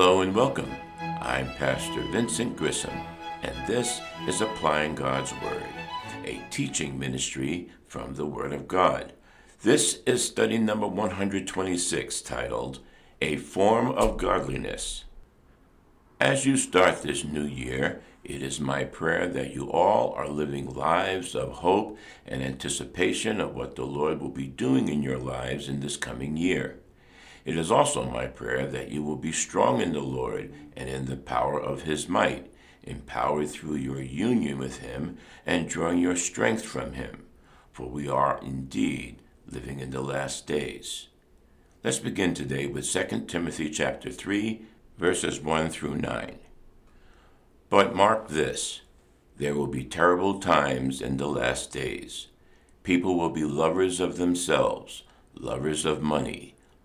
Hello and welcome. I'm Pastor Vincent Grissom, and this is Applying God's Word, a teaching ministry from the Word of God. This is study number 126, titled, A Form of Godliness. As you start this new year, it is my prayer that you all are living lives of hope and anticipation of what the Lord will be doing in your lives in this coming year. It is also my prayer that you will be strong in the Lord and in the power of His might, empowered through your union with Him and drawing your strength from Him, for we are indeed living in the last days. Let's begin today with 2 Timothy chapter 3, verses 1 through 9. But mark this, there will be terrible times in the last days. People will be lovers of themselves, lovers of money,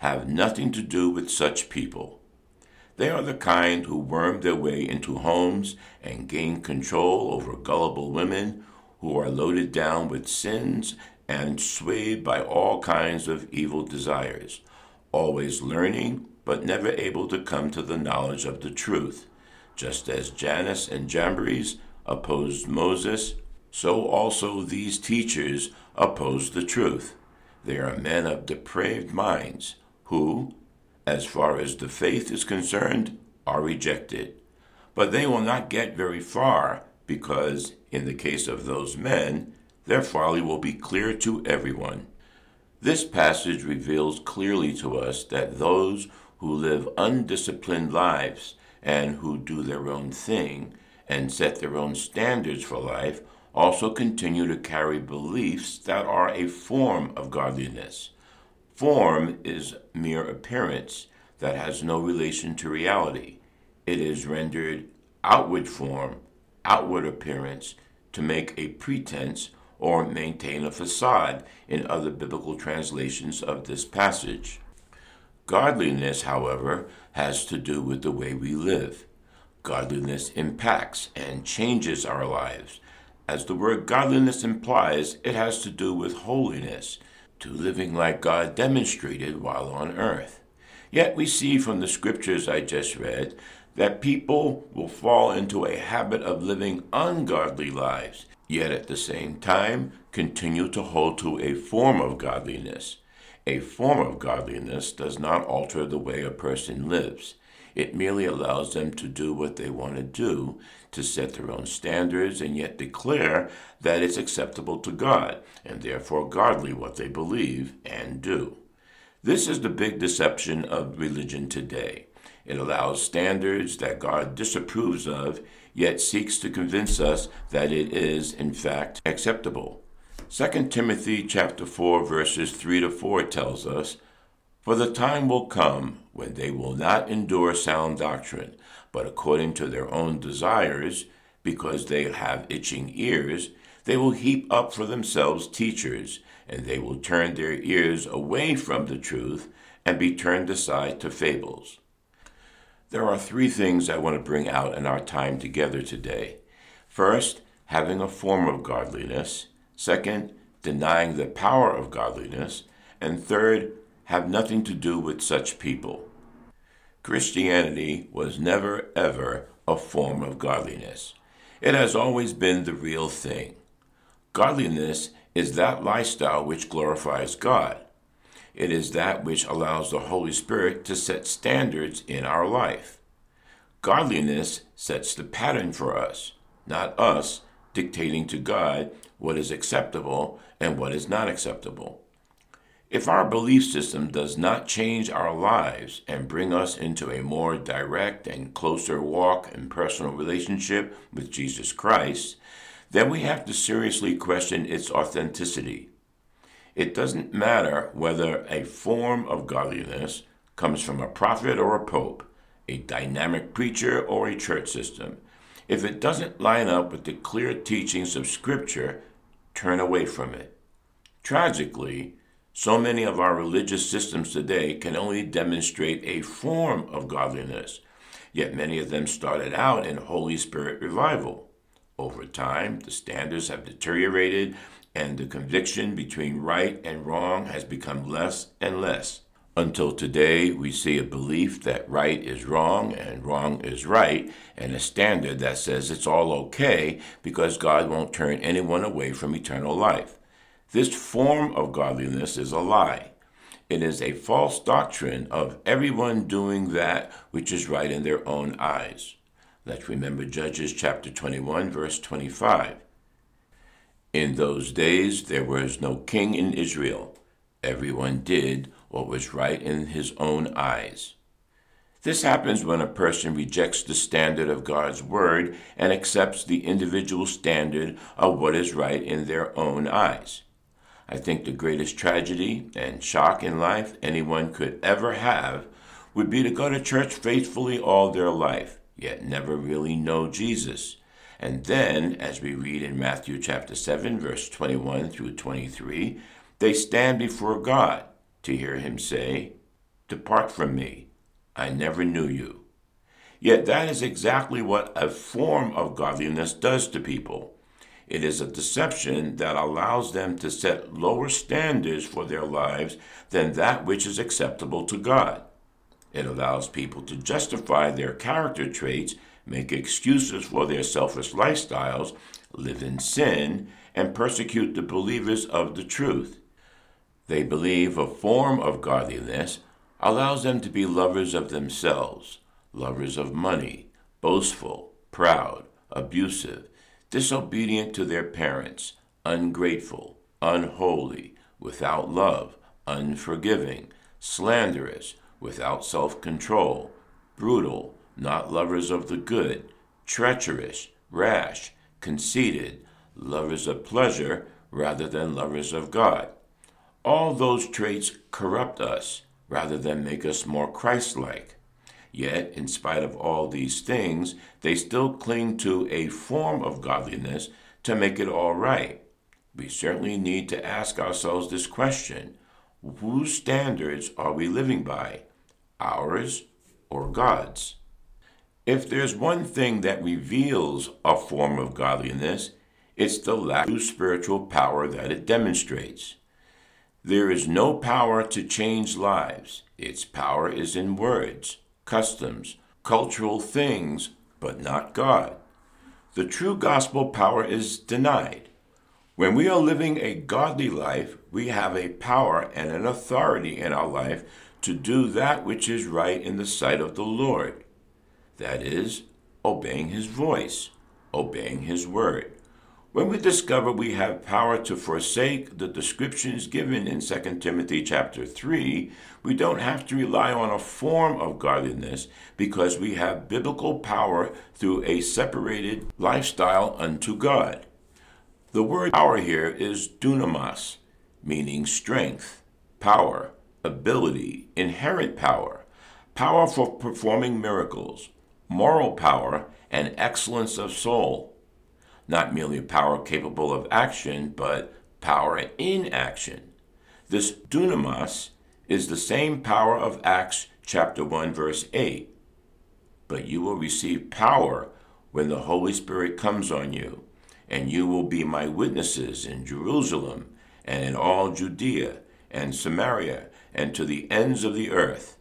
Have nothing to do with such people. They are the kind who worm their way into homes and gain control over gullible women who are loaded down with sins and swayed by all kinds of evil desires, always learning but never able to come to the knowledge of the truth. Just as Janus and Jambres opposed Moses, so also these teachers oppose the truth. They are men of depraved minds who, as far as the faith is concerned, are rejected. But they will not get very far because, in the case of those men, their folly will be clear to everyone. This passage reveals clearly to us that those who live undisciplined lives and who do their own thing and set their own standards for life also continue to carry beliefs that are a form of godliness. Form is mere appearance that has no relation to reality. It is rendered outward form, outward appearance, to make a pretense or maintain a facade in other biblical translations of this passage. Godliness, however, has to do with the way we live. Godliness impacts and changes our lives. As the word godliness implies, it has to do with holiness, to living like God demonstrated while on earth. Yet we see from the scriptures I just read that people will fall into a habit of living ungodly lives, yet at the same time continue to hold to a form of godliness. A form of godliness does not alter the way a person lives. It merely allows them to do what they want to do, to set their own standards and yet declare that it's acceptable to God, and therefore godly what they believe and do. This is the big deception of religion today. It allows standards that God disapproves of, yet seeks to convince us that it is, in fact, acceptable. 2 Timothy chapter 4, verses 3 to 4 tells us, For the time will come when they will not endure sound doctrine, but according to their own desires, because they have itching ears, they will heap up for themselves teachers, and they will turn their ears away from the truth and be turned aside to fables. There are three things I want to bring out in our time together today. First, having a form of godliness. Second, denying the power of godliness. And third, have nothing to do with such people. Christianity was never, ever a form of godliness. It has always been the real thing. Godliness is that lifestyle which glorifies God. It is that which allows the Holy Spirit to set standards in our life. Godliness sets the pattern for us, not us dictating to God what is acceptable and what is not acceptable. If our belief system does not change our lives and bring us into a more direct and closer walk and personal relationship with Jesus Christ, then we have to seriously question its authenticity. It doesn't matter whether a form of godliness comes from a prophet or a pope. a dynamic preacher, or a church system. If it doesn't line up with the clear teachings of Scripture, turn away from it. Tragically, so many of our religious systems today can only demonstrate a form of godliness, yet many of them started out in Holy Spirit revival. Over time, the standards have deteriorated, and the conviction between right and wrong has become less and less. Until today, we see a belief that right is wrong and wrong is right, and a standard that says it's all okay because God won't turn anyone away from eternal life. This form of godliness is a lie. It is a false doctrine of everyone doing that which is right in their own eyes. Let's remember Judges chapter 21, verse 25. In those days there was no king in Israel. Everyone did what was right in his own eyes. This happens when a person rejects the standard of God's word and accepts the individual standard of what is right in their own eyes. I think the greatest tragedy and shock in life anyone could ever have would be to go to church faithfully all their life, yet never really know Jesus. And then, as we read in Matthew chapter 7, verse 21 through 23, they stand before God to hear him say, "Depart from me, I never knew you." Yet that is exactly what a form of godliness does to people. It is a deception that allows them to set lower standards for their lives than that which is acceptable to God. It allows people to justify their character traits, make excuses for their selfish lifestyles, live in sin, and persecute the believers of the truth. They believe a form of godliness allows them to be lovers of themselves, lovers of money, boastful, proud, abusive, disobedient to their parents, ungrateful, unholy, without love, unforgiving, slanderous, without self-control, brutal, not lovers of the good, treacherous, rash, conceited, lovers of pleasure rather than lovers of God. All those traits corrupt us rather than make us more Christ-like. Yet, in spite of all these things, they still cling to a form of godliness to make it all right. We certainly need to ask ourselves this question: whose standards are we living by, ours or God's? If there's one thing that reveals a form of godliness, it's the lack of spiritual power that it demonstrates. There is no power to change lives. Its power is in words, customs, cultural things, but not God. The true gospel power is denied. When we are living a godly life, we have a power and an authority in our life to do that which is right in the sight of the Lord. That is, obeying his voice, obeying his word. When we discover we have power to forsake the descriptions given in 2 Timothy chapter 3, we don't have to rely on a form of godliness because we have biblical power through a separated lifestyle unto God. The word power here is dunamis, meaning strength, power, ability, inherent power, power for performing miracles, moral power, and excellence of soul. Not merely power capable of action, but power in action. This dunamis is the same power of Acts chapter 1, verse 8. But you will receive power when the Holy Spirit comes on you, and you will be my witnesses in Jerusalem and in all Judea and Samaria and to the ends of the earth.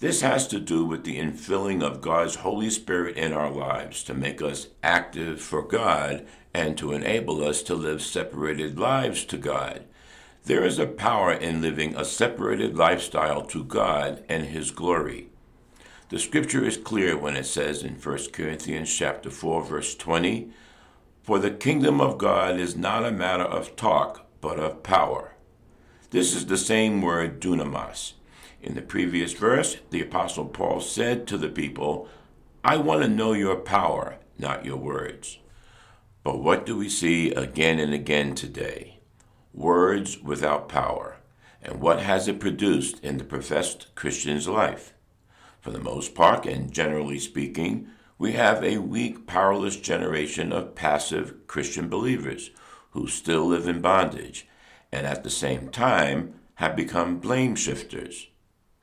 This has to do with the infilling of God's Holy Spirit in our lives to make us active for God and to enable us to live separated lives to God. There is a power in living a separated lifestyle to God and his glory. The scripture is clear when it says in 1 Corinthians chapter 4, verse 20, "For the kingdom of God is not a matter of talk, but of power." This is the same word, dunamis. In the previous verse, the Apostle Paul said to the people, "I want to know your power, not your words." But what do we see again and again today? Words without power. And what has it produced in the professed Christian's life? For the most part, and generally speaking, we have a weak, powerless generation of passive Christian believers who still live in bondage and at the same time have become blame shifters.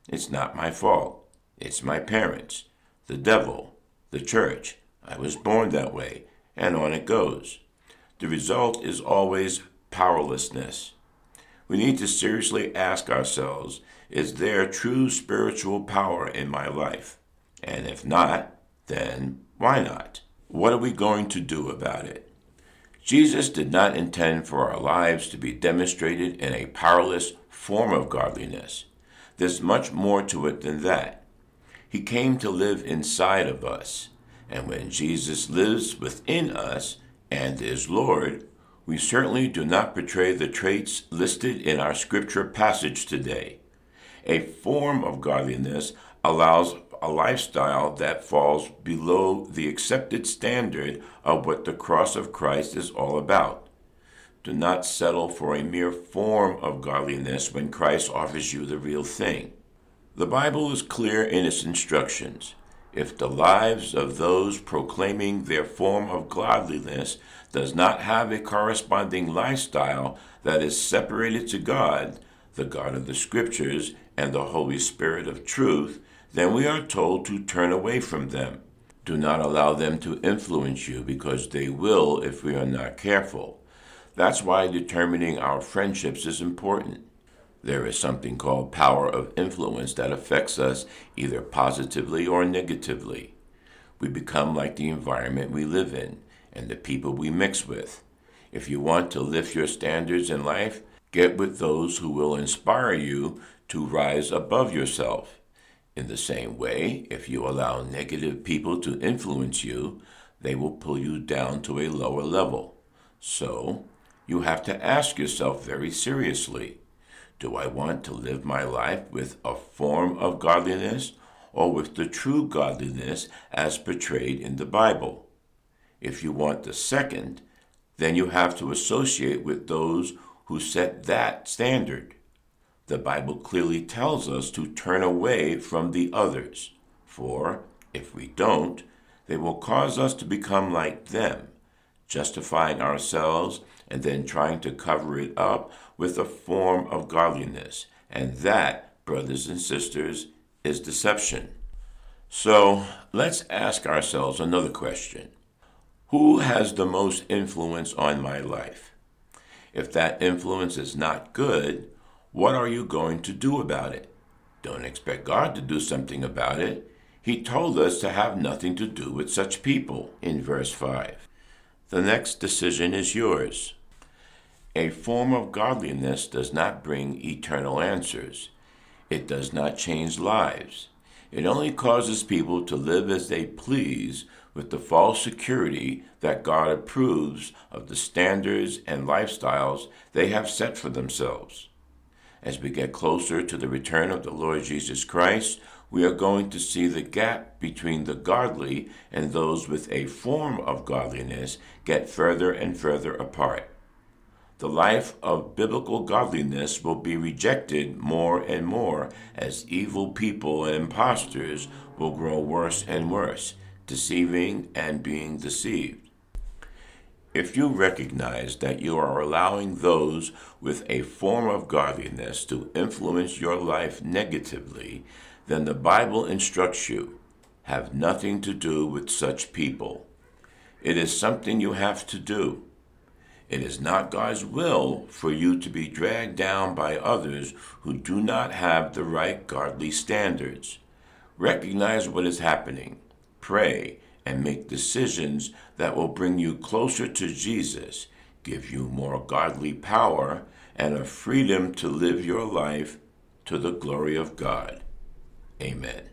It's not my fault. It's my parents, the devil, the church. I was born that way, and on it goes. The result is always powerlessness. We need to seriously ask ourselves, is there true spiritual power in my life? And if not, then why not? What are we going to do about it? Jesus did not intend for our lives to be demonstrated in a powerless form of godliness. There's much more to it than that. He came to live inside of us. And when Jesus lives within us and is Lord, we certainly do not portray the traits listed in our scripture passage today. A form of godliness allows a lifestyle that falls below the accepted standard of what the cross of Christ is all about. Do not settle for a mere form of godliness when Christ offers you the real thing. The Bible is clear in its instructions. If the lives of those proclaiming their form of godliness does not have a corresponding lifestyle that is separated to God, the God of the Scriptures and the Holy Spirit of truth, then we are told to turn away from them. Do not allow them to influence you, because they will if we are not careful. That's why determining our friendships is important. There is something called power of influence that affects us either positively or negatively. We become like the environment we live in and the people we mix with. If you want to lift your standards in life, get with those who will inspire you to rise above yourself. In the same way, if you allow negative people to influence you, they will pull you down to a lower level. So, you have to ask yourself very seriously, do I want to live my life with a form of godliness or with the true godliness as portrayed in the Bible? If you want the second, then you have to associate with those who set that standard. The Bible clearly tells us to turn away from the others, for if we don't, they will cause us to become like them, justifying ourselves and then trying to cover it up with a form of godliness. And that, brothers and sisters, is deception. So let's ask ourselves another question. Who has the most influence on my life? If that influence is not good, what are you going to do about it? Don't expect God to do something about it. He told us to have nothing to do with such people in verse 5. The next decision is yours. A form of godliness does not bring eternal answers. It does not change lives. It only causes people to live as they please with the false security that God approves of the standards and lifestyles they have set for themselves. As we get closer to the return of the Lord Jesus Christ, we are going to see the gap between the godly and those with a form of godliness get further and further apart. The life of biblical godliness will be rejected more and more as evil people and impostors will grow worse and worse, deceiving and being deceived. If you recognize that you are allowing those with a form of godliness to influence your life negatively, then the Bible instructs you, have nothing to do with such people. It is something you have to do. It is not God's will for you to be dragged down by others who do not have the right godly standards. Recognize what is happening. Pray and make decisions that will bring you closer to Jesus, give you more godly power, and a freedom to live your life to the glory of God. Amen.